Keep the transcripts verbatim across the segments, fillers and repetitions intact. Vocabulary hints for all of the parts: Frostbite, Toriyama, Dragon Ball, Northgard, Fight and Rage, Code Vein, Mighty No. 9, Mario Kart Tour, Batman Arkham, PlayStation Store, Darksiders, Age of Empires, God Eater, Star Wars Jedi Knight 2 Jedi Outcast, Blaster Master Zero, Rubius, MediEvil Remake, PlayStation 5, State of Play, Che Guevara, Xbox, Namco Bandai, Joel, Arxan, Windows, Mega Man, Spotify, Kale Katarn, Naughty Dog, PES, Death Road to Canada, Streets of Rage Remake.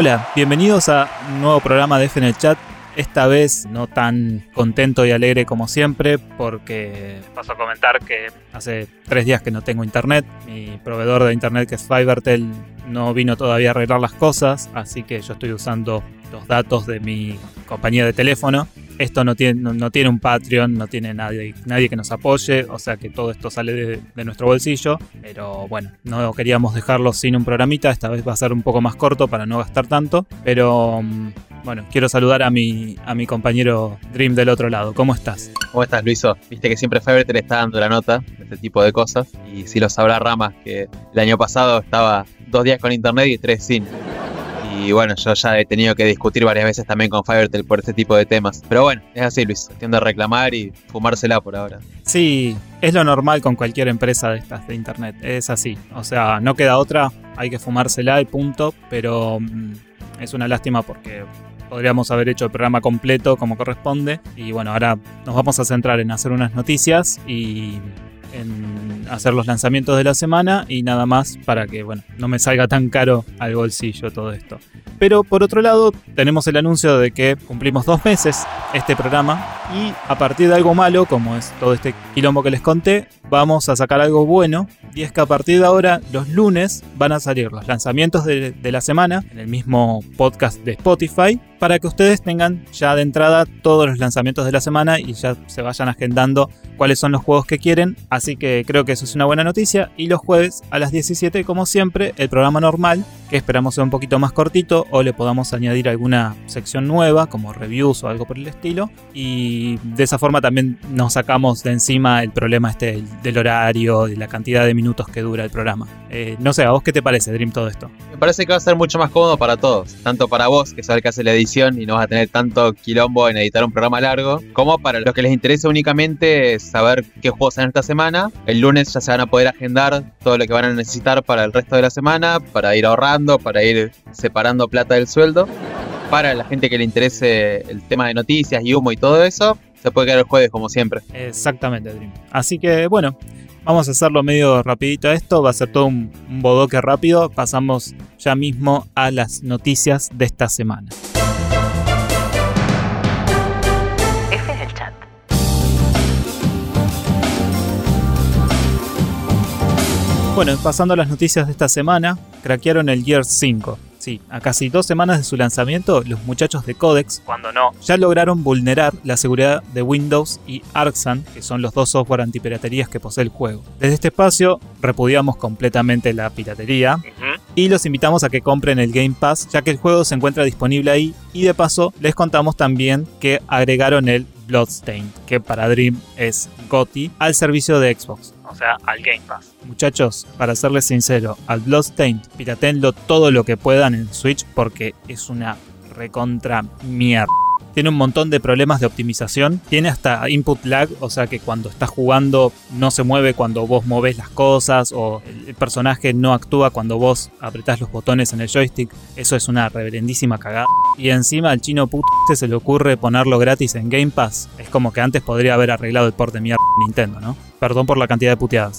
Hola, bienvenidos a un nuevo programa de F en el Chat. Esta vez no tan contento y alegre como siempre, porque paso a comentar que hace tres días que no tengo internet. Mi proveedor de internet, que es Fibertel, no vino todavía a arreglar las cosas, así que yo estoy usando los datos de mi compañía de teléfono. Esto no tiene, no, no tiene un Patreon, no tiene nadie, nadie que nos apoye, o sea que todo esto sale de, de nuestro bolsillo. Pero bueno, no queríamos dejarlo sin un programita, esta vez va a ser un poco más corto para no gastar tanto. Pero bueno, quiero saludar a mi, a mi compañero Dream del otro lado. ¿Cómo estás? ¿Cómo estás, Luiso? Viste que siempre Fivertel está dando la nota de este tipo de cosas. Y si lo sabrá Ramas, que el año pasado estaba dos días con internet y tres sin. Y bueno, yo ya he tenido que discutir varias veces también con Fivertel por este tipo de temas. Pero bueno, es así, Luis. Tiendo a reclamar y fumársela por ahora. Sí, es lo normal con cualquier empresa de estas de internet. Es así. O sea, no queda otra. Hay que fumársela y punto. Pero mmm, es una lástima porque podríamos haber hecho el programa completo como corresponde. Y bueno, ahora nos vamos a centrar en hacer unas noticias y en hacer los lanzamientos de la semana y nada más, para que bueno, no me salga tan caro al bolsillo todo esto. Pero por otro lado, tenemos el anuncio de que cumplimos dos meses este programa y a partir de algo malo, como es todo este quilombo que les conté, vamos a sacar algo bueno. Y es que a partir de ahora, los lunes, van a salir los lanzamientos de, de la semana en el mismo podcast de Spotify, para que ustedes tengan ya de entrada todos los lanzamientos de la semana y ya se vayan agendando cuáles son los juegos que quieren. Así que creo que eso es una buena noticia. Y los jueves a las diecisiete, como siempre, el programa normal, que esperamos sea un poquito más cortito o le podamos añadir alguna sección nueva, como reviews o algo por el estilo. Y de esa forma también nos sacamos de encima el problema este del horario, de la cantidad de minutos que dura el programa. Eh, no sé, ¿a vos qué te parece, Dream, todo esto? Me parece que va a ser mucho más cómodo para todos, tanto para vos, que sabés que hace la edición y no vas a tener tanto quilombo en editar un programa largo, como para los que les interesa únicamente saber qué juegos salen esta semana. El lunes ya se van a poder agendar todo lo que van a necesitar para el resto de la semana, para ir ahorrando, para ir separando plata del sueldo. Para la gente que le interese el tema de noticias y humo y todo eso, se puede quedar el jueves como siempre. Exactamente, Dream. Así que bueno, vamos a hacerlo medio rapidito esto, va a ser todo un, un bodoque rápido. Pasamos ya mismo a las noticias de esta semana. Bueno, pasando a las noticias de esta semana, craquearon el Gears cinco. Sí, a casi dos semanas de su lanzamiento, los muchachos de Codex, cuando no, ya lograron vulnerar la seguridad de Windows y Arxan, que son los dos software antipiraterías que posee el juego. Desde este espacio repudiamos completamente la piratería, uh-huh, y los invitamos a que compren el Game Pass, ya que el juego se encuentra disponible ahí, y de paso les contamos también que agregaron el Bloodstained, que para Dream es G O T Y, al servicio de Xbox. O sea, al Game Pass. Muchachos, para serles sincero, al Bloodstained piratenlo todo lo que puedan en Switch, porque es una recontra mierda. Tiene un montón de problemas de optimización. Tiene hasta input lag, o sea que cuando estás jugando no se mueve cuando vos movés las cosas, o el personaje no actúa cuando vos apretás los botones en el joystick. Eso es una reverendísima cagada. Y encima al chino puto este se le ocurre ponerlo gratis en Game Pass. Es como que antes podría haber arreglado el port de mierda de Nintendo, ¿no? Perdón por la cantidad de puteadas.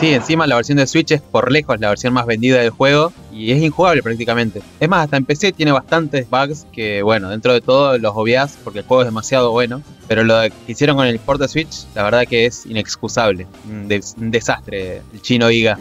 Sí, encima la versión de Switch es por lejos la versión más vendida del juego y es injugable prácticamente. Es más, hasta en P C tiene bastantes bugs que, bueno, dentro de todo los obviás porque el juego es demasiado bueno. Pero lo que hicieron con el port de Switch, la verdad que es inexcusable. Un, des- un desastre, el chino Iga.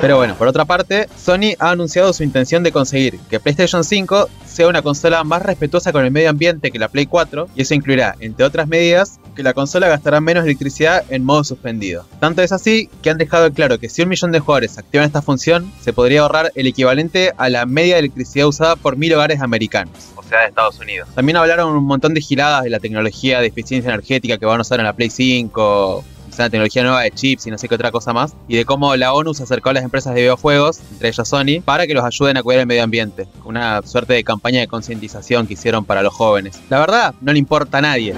Pero bueno, por otra parte, Sony ha anunciado su intención de conseguir que PlayStation cinco sea una consola más respetuosa con el medio ambiente que la Play cuatro, y eso incluirá, entre otras medidas, que la consola gastará menos electricidad en modo suspendido. Tanto es así que han dejado claro que si un millón de jugadores activan esta función, se podría ahorrar el equivalente a la media de electricidad usada por mil hogares americanos, o sea, de Estados Unidos. También hablaron un montón de giladas de la tecnología de eficiencia energética que van a usar en la Play cinco... O sea, tecnología nueva de chips y no sé qué otra cosa más, y de cómo la ONU se acercó a las empresas de videojuegos, entre ellas Sony, para que los ayuden a cuidar el medio ambiente. Una suerte de campaña de concientización que hicieron para los jóvenes. La verdad, no le importa a nadie.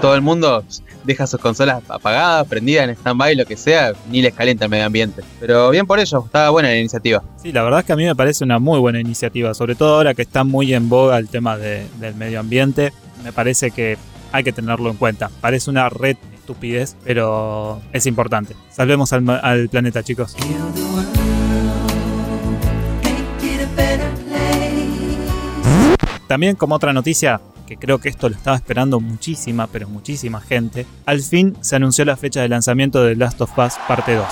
Todo el mundo deja sus consolas apagadas, prendidas, en stand-by, lo que sea, ni les calienta el medio ambiente. Pero bien por ello, estaba buena la iniciativa. Sí, la verdad es que a mí me parece una muy buena iniciativa, sobre todo ahora que está muy en boga el tema de, del medio ambiente. Me parece que hay que tenerlo en cuenta. Parece una red estupidez, pero es importante. Salvemos al, al planeta, chicos. También, como otra noticia, que creo que esto lo estaba esperando muchísima, pero muchísima gente, al fin se anunció la fecha de lanzamiento de Last of Us Parte dos.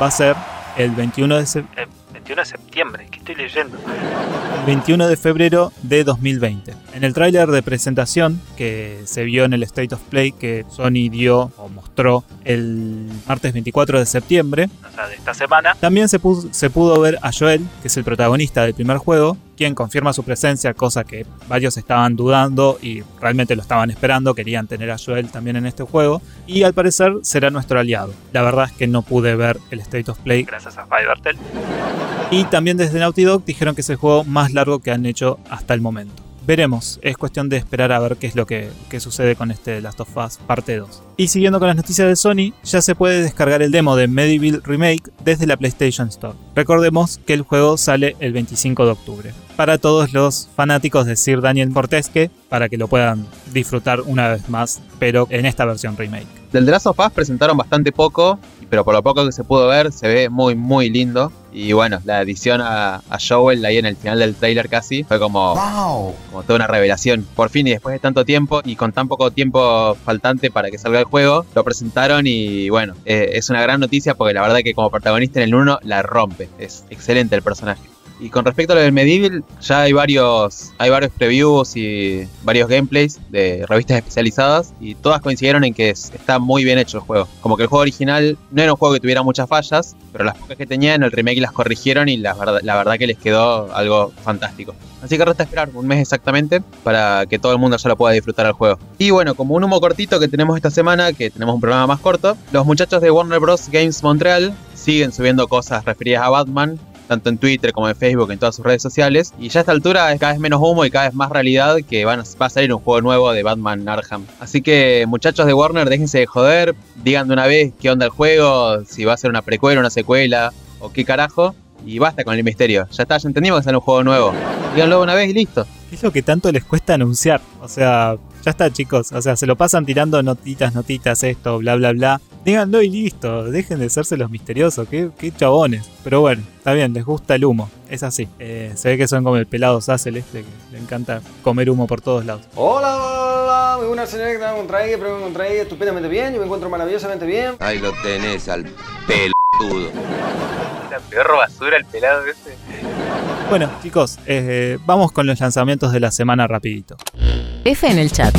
Va a ser el veintiuno de septiembre. ¿Qué estoy leyendo? El veintiuno de febrero de dos mil veinte. En el tráiler de presentación que se vio en el State of Play que Sony dio o mostró el martes veinticuatro de septiembre, o sea, de esta semana, también se, puso, se pudo ver a Joel, que es el protagonista del primer juego, quien confirma su presencia, cosa que varios estaban dudando y realmente lo estaban esperando, querían tener a Joel también en este juego, y al parecer será nuestro aliado. La verdad es que no pude ver el State of Play gracias a Fibertel. Y también desde Naughty Dog dijeron que es el juego más largo que han hecho hasta el momento. Veremos, es cuestión de esperar a ver qué es lo que, qué sucede con este Last of Us Parte dos. Y siguiendo con las noticias de Sony, ya se puede descargar el demo de MediEvil Remake desde la PlayStation Store. Recordemos que el juego sale el veinticinco de octubre. Para todos los fanáticos de Sir Daniel Cortesque, para que lo puedan disfrutar una vez más, pero en esta versión remake. Del The Last of Us presentaron bastante poco, pero por lo poco que se pudo ver, se ve muy muy lindo. Y bueno, la adición a, a Joel ahí en el final del trailer casi fue como, wow, como toda una revelación. Por fin, y después de tanto tiempo y con tan poco tiempo faltante para que salga el juego, lo presentaron y bueno, eh, es una gran noticia porque la verdad que como protagonista en el uno la rompe. Es excelente el personaje. Y con respecto a lo del MediEvil, ya hay varios hay varios previews y varios gameplays de revistas especializadas y todas coincidieron en que está muy bien hecho el juego. Como que el juego original no era un juego que tuviera muchas fallas, pero las pocas que tenía en el remake las corrigieron y la verdad, la verdad que les quedó algo fantástico. Así que resta esperar un mes exactamente para que todo el mundo ya lo pueda disfrutar al juego. Y bueno, como un humo cortito que tenemos esta semana, que tenemos un programa más corto, los muchachos de Warner Bros. Games Montreal siguen subiendo cosas referidas a Batman, tanto en Twitter como en Facebook, en todas sus redes sociales. Y ya a esta altura es cada vez menos humo y cada vez más realidad que van a, va a salir un juego nuevo de Batman Arkham. Así que muchachos de Warner, déjense de joder, digan de una vez qué onda el juego, si va a ser una precuela, una secuela o qué carajo. Y basta con el misterio, ya está, ya entendimos que sale un juego nuevo. Díganlo una vez y listo. Es lo que tanto les cuesta anunciar, o sea, ya está chicos, o sea, se lo pasan tirando notitas, notitas, esto, bla bla bla. Díganlo y listo, dejen de hacerse los misteriosos, qué, qué chabones. Pero bueno, está bien, les gusta el humo, es así. Eh, se ve que son como el pelado Sassel este, que le encanta comer humo por todos lados. Hola, hola, hola, muy buena señora que te encontré, que me encontré estupendamente bien, yo me encuentro maravillosamente bien. Ahí lo tenés al pelotudo. La peor basura el pelado ese. Bueno, chicos, eh, vamos con los lanzamientos de la semana rapidito. F en el chat.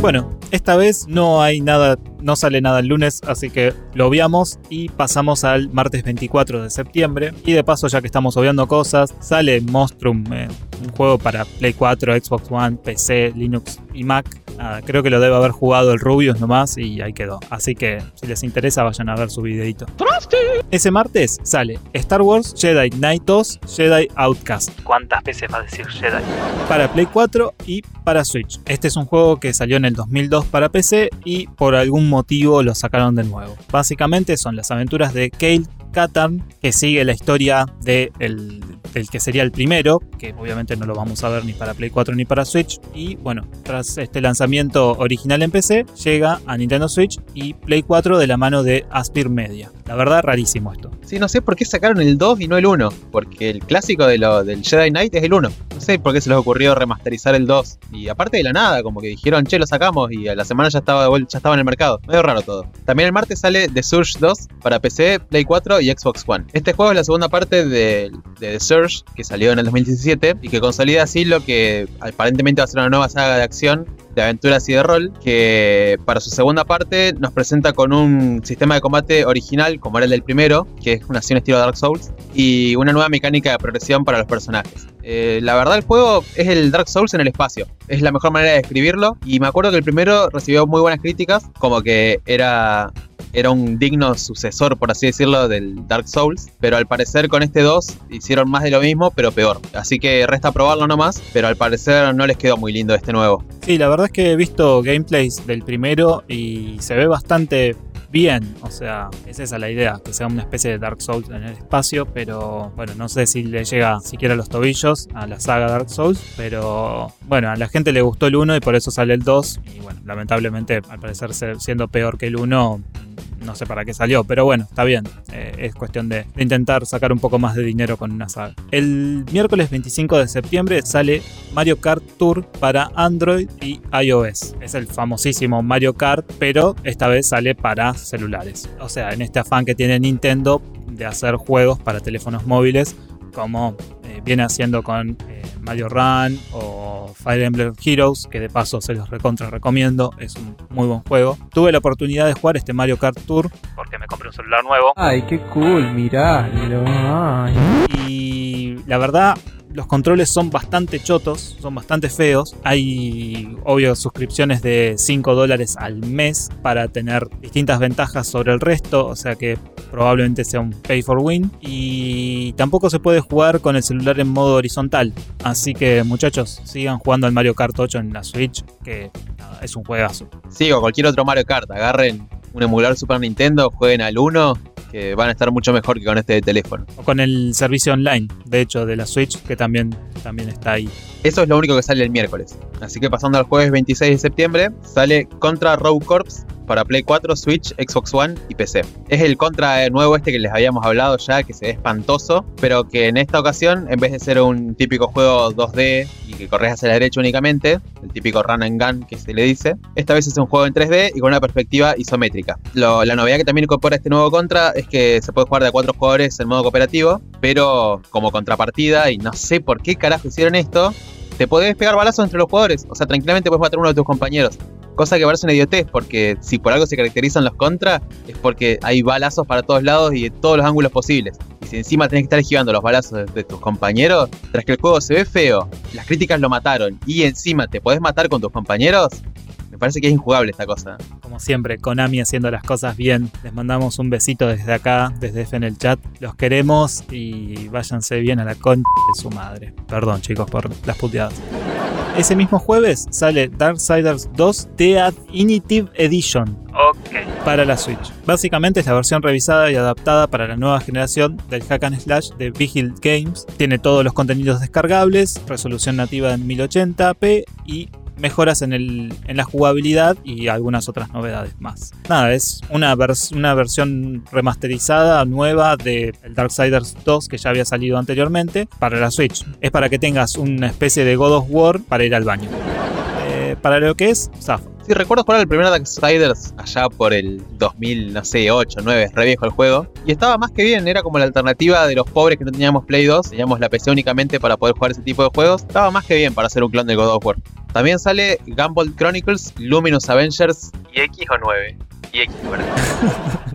Bueno, esta vez no hay nada, no sale nada el lunes, así que lo obviamos y pasamos al martes veinticuatro de septiembre. Y de paso, ya que estamos obviando cosas, sale Monstrum, eh, un juego para Play cuatro, Xbox One, P C, Linux y Mac. Nada, creo que lo debe haber jugado el Rubius nomás y ahí quedó. Así que si les interesa vayan a ver su videito. ¡Trusty! Ese martes sale Star Wars Jedi Knight dos, Jedi Outcast. ¿Cuántas veces va a decir Jedi? Para Play cuatro y para Switch. Este es un juego que salió en el dos mil dos para P C y por algún motivo lo sacaron de nuevo. Básicamente son las aventuras de Kale Katarn, que sigue la historia de el, del que sería el primero, que obviamente no lo vamos a ver ni para Play cuatro ni para Switch. Y bueno, tras este lanzamiento original en P C, llega a Nintendo Switch y Play cuatro de la mano de Aspyr Media. La verdad, rarísimo esto. Sí, no sé por qué sacaron el dos y no el uno, porque el clásico de lo, del Jedi Knight es el uno. No sé por qué se les ocurrió remasterizar el dos. Y aparte de la nada, como que dijeron, che, lo sacamos y a la semana ya estaba, ya estaba en el mercado. Medio raro todo. También el martes sale The Surge dos para P C, Play cuatro y Xbox One. Este juego es la segunda parte de, de The Surge, que salió en el dos mil diecisiete y que consolida así lo que aparentemente va a ser una nueva saga de acción, de aventuras y de rol, que para su segunda parte nos presenta con un sistema de combate original como era el del primero, que es una acción estilo Dark Souls, y una nueva mecánica de progresión para los personajes. Eh, la verdad, el juego es el Dark Souls en el espacio. Es la mejor manera de describirlo, y me acuerdo que el primero recibió muy buenas críticas, como que era... Era un digno sucesor, por así decirlo, del Dark Souls. Pero al parecer con este dos hicieron más de lo mismo, pero peor. Así que resta probarlo nomás. Pero al parecer no les quedó muy lindo este nuevo. Sí, la verdad es que he visto gameplays del primero y se ve bastante bien. O sea, es esa la idea, que sea una especie de Dark Souls en el espacio. Pero bueno, no sé si le llega siquiera a los tobillos a la saga Dark Souls. Pero bueno, a la gente le gustó el uno y por eso sale el dos. Y bueno, lamentablemente al parecer siendo peor que el uno... no sé para qué salió, pero bueno, está bien. Eh, es cuestión de, de intentar sacar un poco más de dinero con una saga. El miércoles veinticinco de septiembre sale Mario Kart Tour para Android y iOS. Es el famosísimo Mario Kart, pero esta vez sale para celulares. O sea, en este afán que tiene Nintendo de hacer juegos para teléfonos móviles, como eh, viene haciendo con eh, Mario Run o Fire Emblem Heroes, que de paso se los recontra recomiendo, es un muy buen juego. Tuve la oportunidad de jugar este Mario Kart Tour porque me compré un celular nuevo. ¡Ay, qué cool! ¡Miralo! Ay. Y la verdad, los controles son bastante chotos, son bastante feos. Hay, obvio, suscripciones de cinco dólares al mes para tener distintas ventajas sobre el resto, o sea que probablemente sea un pay for win. Y tampoco se puede jugar con el celular en modo horizontal. Así que, muchachos, sigan jugando al Mario Kart ocho en la Switch, que nada, es un juegazo. Sí, o cualquier otro Mario Kart. Agarren un emulador Super Nintendo, jueguen al uno, que van a estar mucho mejor que con este teléfono. O con el servicio online, de hecho, de la Switch, que también, también está ahí. Eso es lo único que sale el miércoles. Así que pasando al jueves veintiséis de septiembre, sale Contra Rogue Corps para Play cuatro, Switch, Xbox One y P C. Es el Contra nuevo este que les habíamos hablado ya, que se ve espantoso, pero que en esta ocasión, en vez de ser un típico juego dos D y que corres hacia la derecha únicamente, el típico run and gun que se le dice, esta vez es un juego en tres D y con una perspectiva isométrica. Lo, la novedad que también incorpora este nuevo Contra es que se puede jugar de a cuatro jugadores en modo cooperativo, pero como contrapartida, y no sé por qué carajo hicieron esto, te podés pegar balazos entre los jugadores, o sea, tranquilamente puedes matar a uno de tus compañeros. Cosa que parece una idiotez, porque si por algo se caracterizan los Contra, es porque hay balazos para todos lados y de todos los ángulos posibles. Y si encima tenés que estar esquivando los balazos de, de tus compañeros, tras que el juego se ve feo, las críticas lo mataron, y encima te podés matar con tus compañeros, me parece que es injugable esta cosa. Como siempre, Konami haciendo las cosas bien. Les mandamos un besito desde acá, desde F en el chat. Los queremos y váyanse bien a la concha de su madre. Perdón, chicos, por las puteadas. Ese mismo jueves sale Darksiders dos The Definitive Edition, okay, para la Switch. Básicamente es la versión revisada y adaptada para la nueva generación del Hack and Slash de Vigil Games. Tiene todos los contenidos descargables, resolución nativa en mil ochenta p y mejoras en, el, en la jugabilidad y algunas otras novedades más. Nada, es una, vers- una versión remasterizada, nueva de el Darksiders dos que ya había salido anteriormente para la Switch. Es para que tengas una especie de God of War para ir al baño. Eh, para lo que es, zafa. Sí, recuerdo jugar el primer Darksiders allá por el dos mil, no sé, ocho, nueve, re viejo el juego. Y estaba más que bien, era como la alternativa de los pobres que no teníamos Play dos, teníamos la P C únicamente para poder jugar ese tipo de juegos. Estaba más que bien para hacer un clon del God of War. También sale Gunvolt Chronicles, Luminous Avengers y X o nueve. Y X, ¿verdad?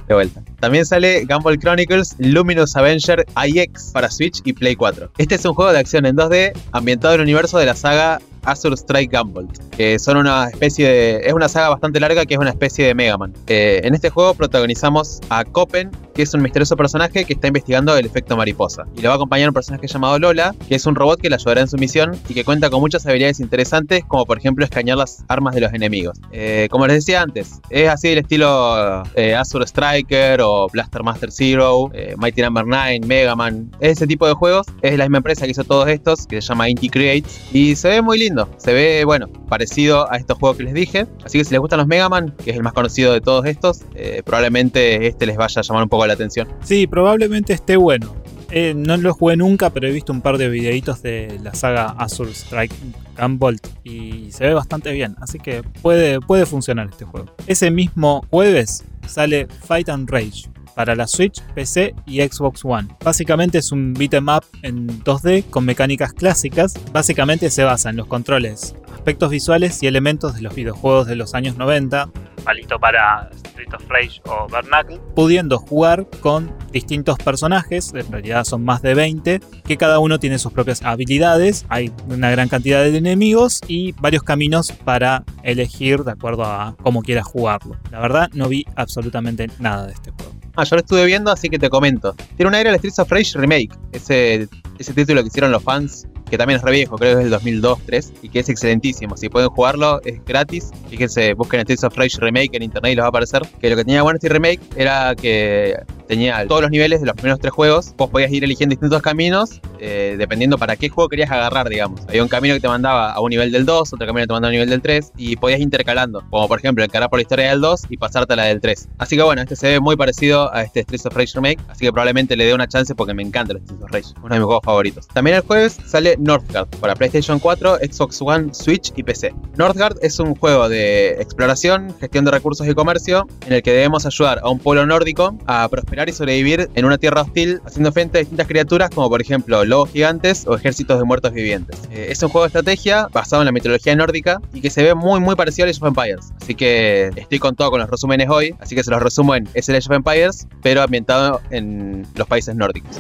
De vuelta. También sale Gunvolt Chronicles Luminous Avenger I X para Switch y Play cuatro. Este es un juego de acción en dos D ambientado en el universo de la saga Azure Strike Gunvolt, que son una especie de... es una saga bastante larga que es una especie de Mega Man. Eh, en este juego protagonizamos a Copen, que es un misterioso personaje que está investigando el efecto mariposa. Y lo va a acompañar un personaje llamado Lola, que es un robot que le ayudará en su misión y que cuenta con muchas habilidades interesantes, como por ejemplo escanear las armas de los enemigos. Eh, como les decía antes, es así el estilo eh, Azure Striker o Blaster Master Zero, eh, Mighty Number nueve, Mega Man. Es ese tipo de juegos. Es la misma empresa que hizo todos estos, que se llama Inti Creates, y se ve muy lindo. Se ve, bueno, parecido a estos juegos que les dije. Así que si les gustan los Mega Man, que es el más conocido de todos estos, eh, probablemente este les vaya a llamar un poco la atención. Sí, probablemente esté bueno. Eh, no lo jugué nunca, pero he visto un par de videitos de la saga Azure Strike Gunvolt y se ve bastante bien. Así que puede, puede funcionar este juego. Ese mismo jueves sale Fight and Rage para la Switch, P C y Xbox One. Básicamente es un beat'em up en dos D con mecánicas clásicas. Básicamente se basa en los controles, aspectos visuales y elementos de los videojuegos de los años noventa. Palito para Streets of Rage o Vernacle, pudiendo jugar con distintos personajes, en realidad son más de veinte, que cada uno tiene sus propias habilidades, hay una gran cantidad de enemigos y varios caminos para elegir de acuerdo a cómo quieras jugarlo. La verdad no vi absolutamente nada de este juego. Ah, yo lo estuve viendo, así que te comento. Tiene un aire al Streets of Rage Remake, ese, ese título que hicieron los fans, que también es re viejo, creo que es del dos mil dos, tres, y que es excelentísimo. Si pueden jugarlo, es gratis. Fíjense, busquen Streets of Rage Remake en internet y les va a aparecer. Que lo que tenía bueno este remake era que tenía todos los niveles de los primeros tres juegos. Vos podías ir eligiendo distintos caminos eh, dependiendo para qué juego querías agarrar, digamos. Había un camino que te mandaba a un nivel del dos, otro camino que te mandaba a un nivel del tres, y podías intercalando, como por ejemplo encarar por la historia del dos y pasarte a la del tres. Así que bueno, este se ve muy parecido a este Streets of Rage Remake, así que probablemente le dé una chance porque me encanta el Streets of Rage, uno de mis juegos favoritos. También el jueves sale Northgard para PlayStation cuatro, Xbox One, Switch y P C. Northgard es un juego de exploración, gestión de recursos y comercio, en el que debemos ayudar a un pueblo nórdico a prosperar y sobrevivir en una tierra hostil, haciendo frente a distintas criaturas como por ejemplo lobos gigantes o ejércitos de muertos vivientes. Eh, es un juego de estrategia basado en la mitología nórdica y que se ve muy muy parecido al Age of Empires, así que estoy con todo con los resúmenes hoy, así que se los resumo en es el Age of Empires, pero ambientado en los países nórdicos.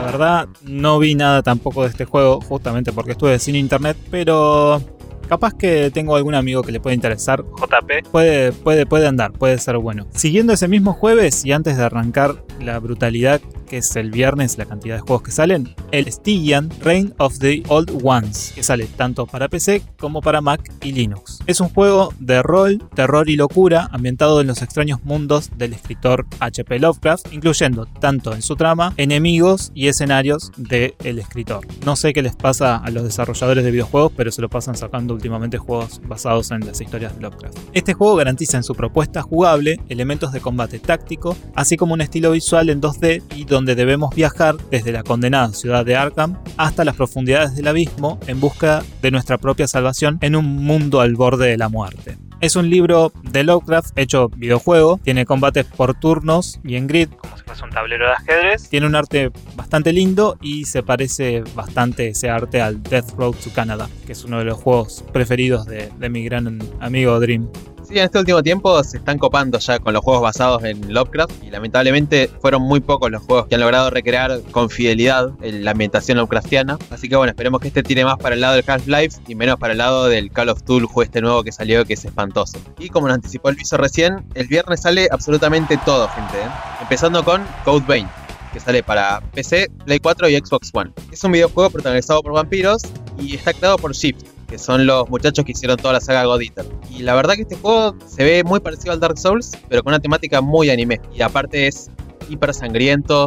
La verdad no vi nada tampoco de este juego, justamente porque estuve sin internet, pero... capaz que tengo algún amigo que le puede interesar. J P. Puede, puede, puede andar, puede ser bueno. Siguiendo ese mismo jueves y antes de arrancar la brutalidad que es el viernes, la cantidad de juegos que salen, el Stygian Reign of the Old Ones, que sale tanto para P C como para Mac y Linux. Es un juego de rol, terror y locura ambientado en los extraños mundos del escritor H P Lovecraft, incluyendo tanto en su trama, enemigos y escenarios del escritor. No sé qué les pasa a los desarrolladores de videojuegos, pero se lo pasan sacando últimamente juegos basados en las historias de Lovecraft. Este juego garantiza en su propuesta jugable elementos de combate táctico, así como un estilo visual en dos D y donde debemos viajar desde la condenada ciudad de Arkham hasta las profundidades del abismo en busca de nuestra propia salvación en un mundo al borde de la muerte. Es un libro de Lovecraft hecho videojuego, tiene combates por turnos y en grid, como si fuese un tablero de ajedrez. Tiene un arte bastante lindo y se parece bastante ese arte al Death Road to Canada, que es uno de los juegos preferidos de, de mi gran amigo Dream. Sí, en este último tiempo se están copando ya con los juegos basados en Lovecraft y lamentablemente fueron muy pocos los juegos que han logrado recrear con fidelidad la ambientación lovecraftiana. Así que bueno, esperemos que este tire más para el lado del Half-Life y menos para el lado del Call of Cthulhu este nuevo que salió, que es espantoso. Y como nos anticipó Luiso recién, el viernes sale absolutamente todo, gente, ¿eh? Empezando con Code Vein, que sale para P C, Play cuatro y Xbox One. Es un videojuego protagonizado por vampiros y está creado por Shift, que son los muchachos que hicieron toda la saga God Eater. Y la verdad que este juego se ve muy parecido al Dark Souls, pero con una temática muy anime. Y aparte es hiper sangriento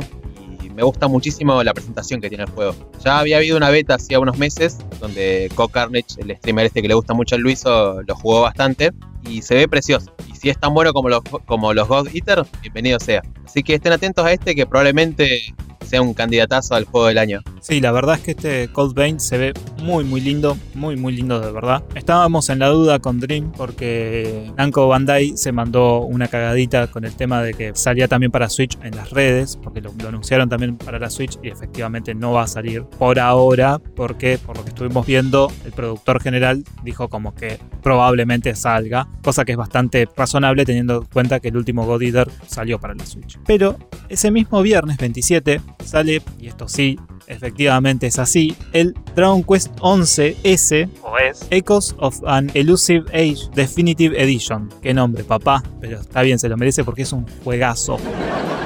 y me gusta muchísimo la presentación que tiene el juego. Ya había habido una beta hacía unos meses, donde Co Carnage, el streamer este que le gusta mucho a Luiso, lo jugó bastante. Y se ve precioso. Y si es tan bueno como los, como los God Eater, bienvenido sea. Así que estén atentos a este que probablemente sea un candidatazo al juego del año. Sí, la verdad es que este Code Vein se ve muy muy lindo, muy muy lindo de verdad. Estábamos en la duda con Dream porque Namco Bandai se mandó una cagadita con el tema de que salía también para Switch en las redes, porque lo, lo anunciaron también para la Switch y efectivamente no va a salir por ahora, porque por lo que estuvimos viendo el productor general dijo como que probablemente salga, cosa que es bastante razonable teniendo en cuenta que el último God Eater salió para la Switch. Pero ese mismo viernes veintisiete sale, y esto sí, efectivamente es así, el Dragon Quest once S Echoes of an Elusive Age Definitive Edition. Qué nombre, papá, pero está bien, se lo merece porque es un juegazo.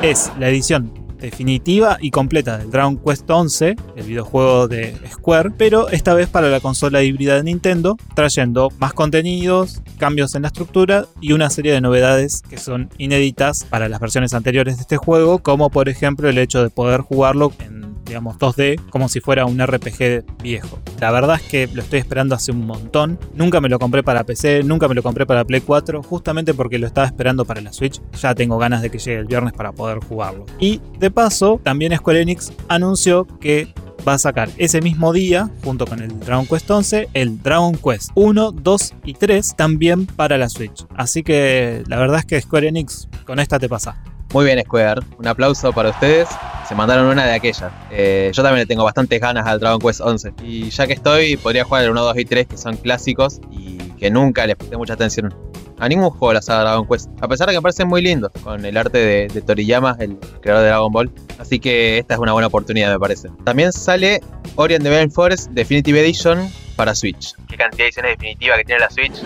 Es la edición definitiva y completa del Dragon Quest once, el videojuego de Square, pero esta vez para la consola híbrida de Nintendo, trayendo más contenidos, cambios en la estructura y una serie de novedades que son inéditas para las versiones anteriores de este juego, como por ejemplo el hecho de poder jugarlo en, digamos, dos D, como si fuera un R P G viejo. La verdad es que lo estoy esperando hace un montón. Nunca me lo compré para P C, nunca me lo compré para Play cuatro, justamente porque lo estaba esperando para la Switch. Ya tengo ganas de que llegue el viernes para poder jugarlo. Y de paso, también Square Enix anunció que va a sacar ese mismo día, junto con el Dragon Quest once, el Dragon Quest uno, dos y tres también para la Switch. Así que la verdad es que Square Enix, con esta te pasa. Muy bien, Square, un aplauso para ustedes. Se mandaron una de aquellas. Eh, yo también le tengo bastantes ganas al Dragon Quest once. Y ya que estoy, podría jugar el uno, dos y tres, que son clásicos y que nunca les presté mucha atención a ningún juego de la saga Dragon Quest, a pesar de que me parecen muy lindos, con el arte de, de Toriyama, el creador de Dragon Ball. Así que esta es una buena oportunidad, me parece. También sale Ori and the Blind Forest Definitive Edition para Switch. Qué cantidad de ediciones definitivas que tiene la Switch.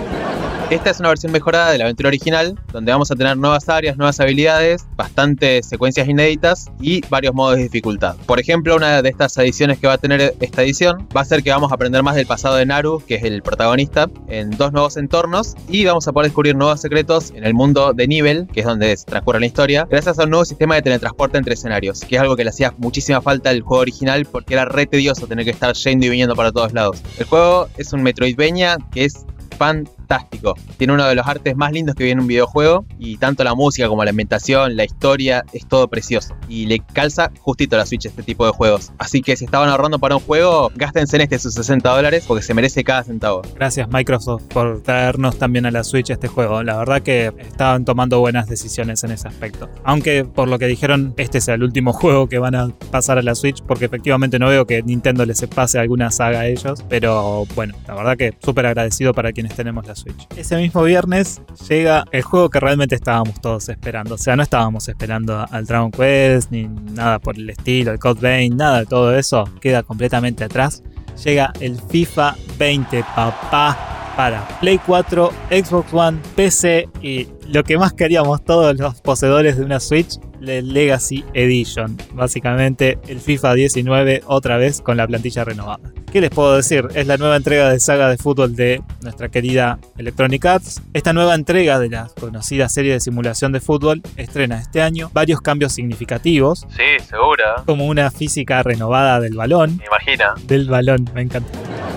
Esta es una versión mejorada de la aventura original, donde vamos a tener nuevas áreas, nuevas habilidades, bastantes secuencias inéditas y varios modos de dificultad. Por ejemplo, una de estas adiciones que va a tener esta edición va a ser que vamos a aprender más del pasado de Naru, que es el protagonista, en dos nuevos entornos, y vamos a poder descubrir nuevos secretos en el mundo de Nivel, que es donde transcurre la historia, gracias a un nuevo sistema de teletransporte entre escenarios, que es algo que le hacía muchísima falta al juego original porque era re tedioso tener que estar yendo y viniendo para todos lados. El juego es un Metroidvania que es fantástico. Tiene uno de los artes más lindos que vi en un videojuego, y tanto la música como la ambientación, la historia, es todo precioso. Y le calza justito a la Switch este tipo de juegos. Así que si estaban ahorrando para un juego, gástense en este sus sesenta dólares porque se merece cada centavo. Gracias Microsoft por traernos también a la Switch este juego. La verdad que estaban tomando buenas decisiones en ese aspecto. Aunque por lo que dijeron, este sea el último juego que van a pasar a la Switch, porque efectivamente no veo que Nintendo les pase alguna saga a ellos. Pero bueno, la verdad que súper agradecido para quienes tenemos la Switch. Ese mismo viernes llega el juego que realmente estábamos todos esperando. O sea, no estábamos esperando al Dragon Quest ni nada por el estilo, el Code Vein, nada de todo eso. Queda completamente atrás. Llega el FIFA veinte, papá, para Play cuatro, Xbox One, P C y lo que más queríamos todos los poseedores de una Switch, el Legacy Edition. Básicamente el FIFA diecinueve otra vez con la plantilla renovada. ¿Qué les puedo decir? Es la nueva entrega de saga de fútbol de nuestra querida Electronic Arts. Esta nueva entrega de la conocida serie de simulación de fútbol estrena este año varios cambios significativos. Sí, seguro. Como una física renovada del balón. Me imagina. Del balón, me encanta.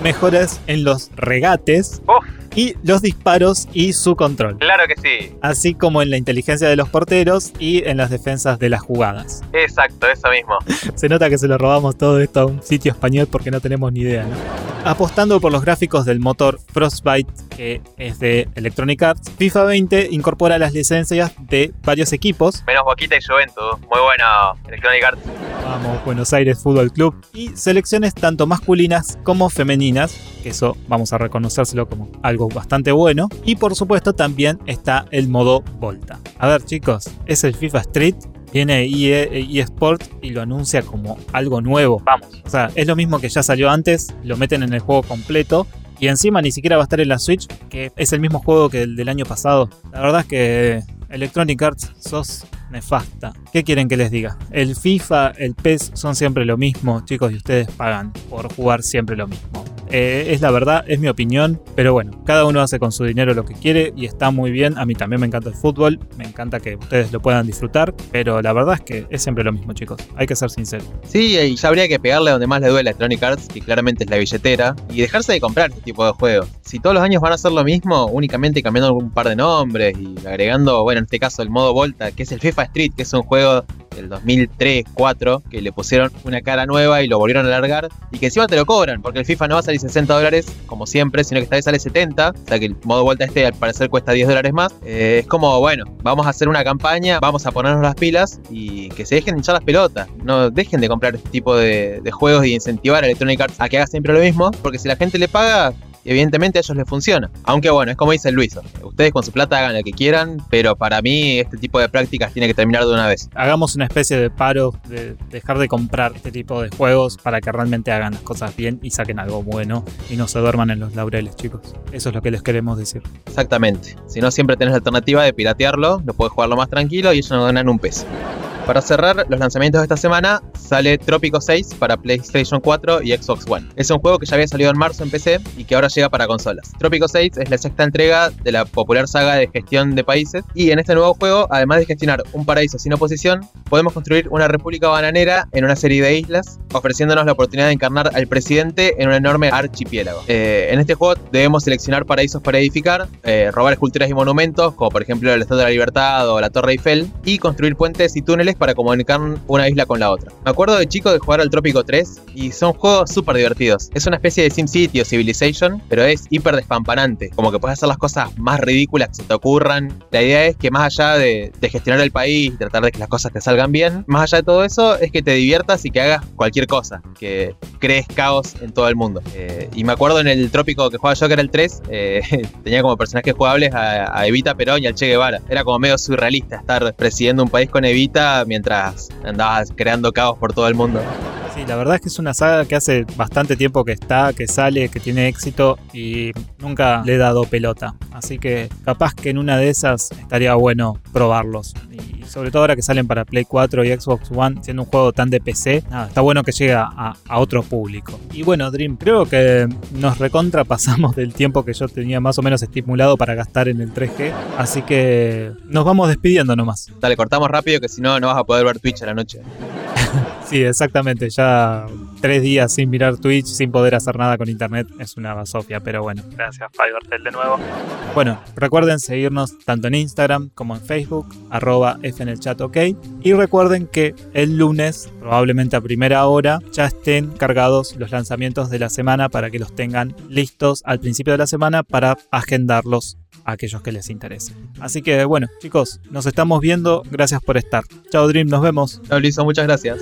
Mejoras en los regates. Uf. Y los disparos y su control. Claro que sí. Así como en la inteligencia de los porteros y en las defensas de las jugadas. Exacto, eso mismo. Se nota que se lo robamos todo esto a un sitio español porque no tenemos ni idea, ¿no? Apostando por los gráficos del motor Frostbite, que es de Electronic Arts, FIFA veinte incorpora las licencias de varios equipos. Menos Boquita y Juventud. Muy bueno, Electronic Arts. Vamos, Buenos Aires Fútbol Club. Y selecciones tanto masculinas como femeninas, que eso vamos a reconocérselo como algo bastante bueno. Y por supuesto también está el modo Volta. A ver chicos, es el FIFA Street. Viene eSports y lo anuncia como algo nuevo. Vamos. O sea, es lo mismo que ya salió antes, lo meten en el juego completo. Y encima ni siquiera va a estar en la Switch, que es el mismo juego que el del año pasado. La verdad es que Electronic Arts, sos nefasta. ¿Qué quieren que les diga? El FIFA, el P E S son siempre lo mismo, chicos, y ustedes pagan por jugar siempre lo mismo. Eh, es la verdad, es mi opinión, pero bueno, cada uno hace con su dinero lo que quiere y está muy bien. A mí también me encanta el fútbol, me encanta que ustedes lo puedan disfrutar, pero la verdad es que es siempre lo mismo, chicos, hay que ser sinceros. Sí, y ya habría que pegarle donde más le duele a Electronic Arts, que claramente es la billetera, y dejarse de comprar este tipo de juegos. Si todos los años van a hacer lo mismo, únicamente cambiando un par de nombres y agregando, bueno, en este caso el modo Volta, que es el FIFA Street, que es un juego del dos mil tres, dos mil cuatro, que le pusieron una cara nueva y lo volvieron a alargar, y que encima te lo cobran, porque el FIFA no va a salir sesenta dólares como siempre, sino que esta vez sale setenta, o sea que el modo Volta este al parecer cuesta diez dólares más. Eh, es como, bueno, vamos a hacer una campaña, vamos a ponernos las pilas y que se dejen hinchar las pelotas, no dejen de comprar este tipo de, de juegos y incentivar a Electronic Arts a que haga siempre lo mismo, porque si la gente le paga, evidentemente a ellos les funciona. Aunque bueno, es como dice Luis, ustedes con su plata hagan lo que quieran, pero para mí este tipo de prácticas tiene que terminar de una vez. Hagamos una especie de paro de dejar de comprar este tipo de juegos para que realmente hagan las cosas bien y saquen algo bueno y no se duerman en los laureles, chicos. Eso es lo que les queremos decir. Exactamente. Si no, siempre tenés la alternativa de piratearlo, lo podés jugarlo más tranquilo y ellos no ganan un peso. Para cerrar los lanzamientos de esta semana, sale Trópico seis para PlayStation cuatro y Xbox One. Es un juego que ya había salido en marzo en P C y que ahora llega para consolas. Trópico seis es la sexta entrega de la popular saga de gestión de países, y en este nuevo juego, además de gestionar un paraíso sin oposición, podemos construir una república bananera en una serie de islas, ofreciéndonos la oportunidad de encarnar al presidente en un enorme archipiélago. Eh, en este juego debemos seleccionar paraísos para edificar, eh, robar esculturas y monumentos, como por ejemplo el Estado de la Libertad o la Torre Eiffel, y construir puentes y túneles para comunicar una isla con la otra. Me acuerdo de chico de jugar al Trópico tres y son juegos súper divertidos. Es una especie de SimCity o Civilization, pero es hiper despampanante. Como que puedes hacer las cosas más ridículas que se te ocurran. La idea es que más allá de, de gestionar el país y tratar de que las cosas te salgan bien, más allá de todo eso es que te diviertas y que hagas cualquier cosa, que crees caos en todo el mundo. Eh, y me acuerdo en el Trópico que jugaba yo, que era el tres, eh, tenía como personajes jugables a, a Evita Perón y al Che Guevara. Era como medio surrealista estar presidiendo un país con Evita mientras andabas creando caos por todo el mundo. Sí, la verdad es que es una saga que hace bastante tiempo que está, que sale, que tiene éxito y nunca le he dado pelota. Así que capaz que en una de esas estaría bueno probarlos. Y sobre todo ahora que salen para Play cuatro y Xbox One, siendo un juego tan de P C, nada, está bueno que llegue a, a otro público. Y bueno, Dream, creo que nos recontrapasamos del tiempo que yo tenía más o menos estimulado para gastar en el tres G. Así que nos vamos despidiendo nomás. Dale, cortamos rápido que si no, no vas a poder ver Twitch a la noche. Sí, exactamente, ya tres días sin mirar Twitch, sin poder hacer nada con internet, es una basofia, pero bueno. Gracias, Fibertel, de nuevo. Bueno, recuerden seguirnos tanto en Instagram como en Facebook, arroba fenelchatok, y recuerden que el lunes, probablemente a primera hora, ya estén cargados los lanzamientos de la semana para que los tengan listos al principio de la semana para agendarlos a aquellos que les interese. Así que bueno, chicos, nos estamos viendo. Gracias por estar. Chao Dream, nos vemos. Chao Lizo, muchas gracias.